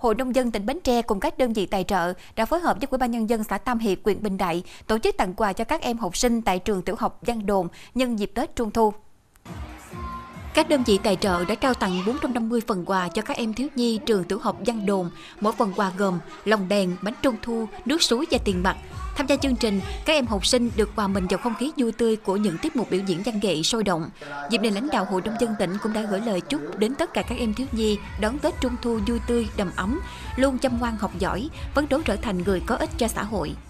Hội Nông dân tỉnh Bến Tre cùng các đơn vị tài trợ đã phối hợp với Ủy ban Nhân dân xã Tam Hiệp, huyện Bình Đại tổ chức tặng quà cho các em học sinh tại trường tiểu học Văn Đồn nhân dịp Tết Trung thu. Các đơn vị tài trợ đã trao tặng 450 phần quà cho các em thiếu nhi trường tiểu học Văn Đồn. Mỗi phần quà gồm lồng đèn, bánh trung thu, nước suối và tiền mặt. Tham gia chương trình, các em học sinh được hòa mình vào không khí vui tươi của những tiết mục biểu diễn văn nghệ sôi động. Dịp này, lãnh đạo Hội Nông dân tỉnh cũng đã gửi lời chúc đến tất cả các em thiếu nhi đón Tết Trung thu vui tươi, đầm ấm, luôn chăm ngoan học giỏi, phấn đấu trở thành người có ích cho xã hội.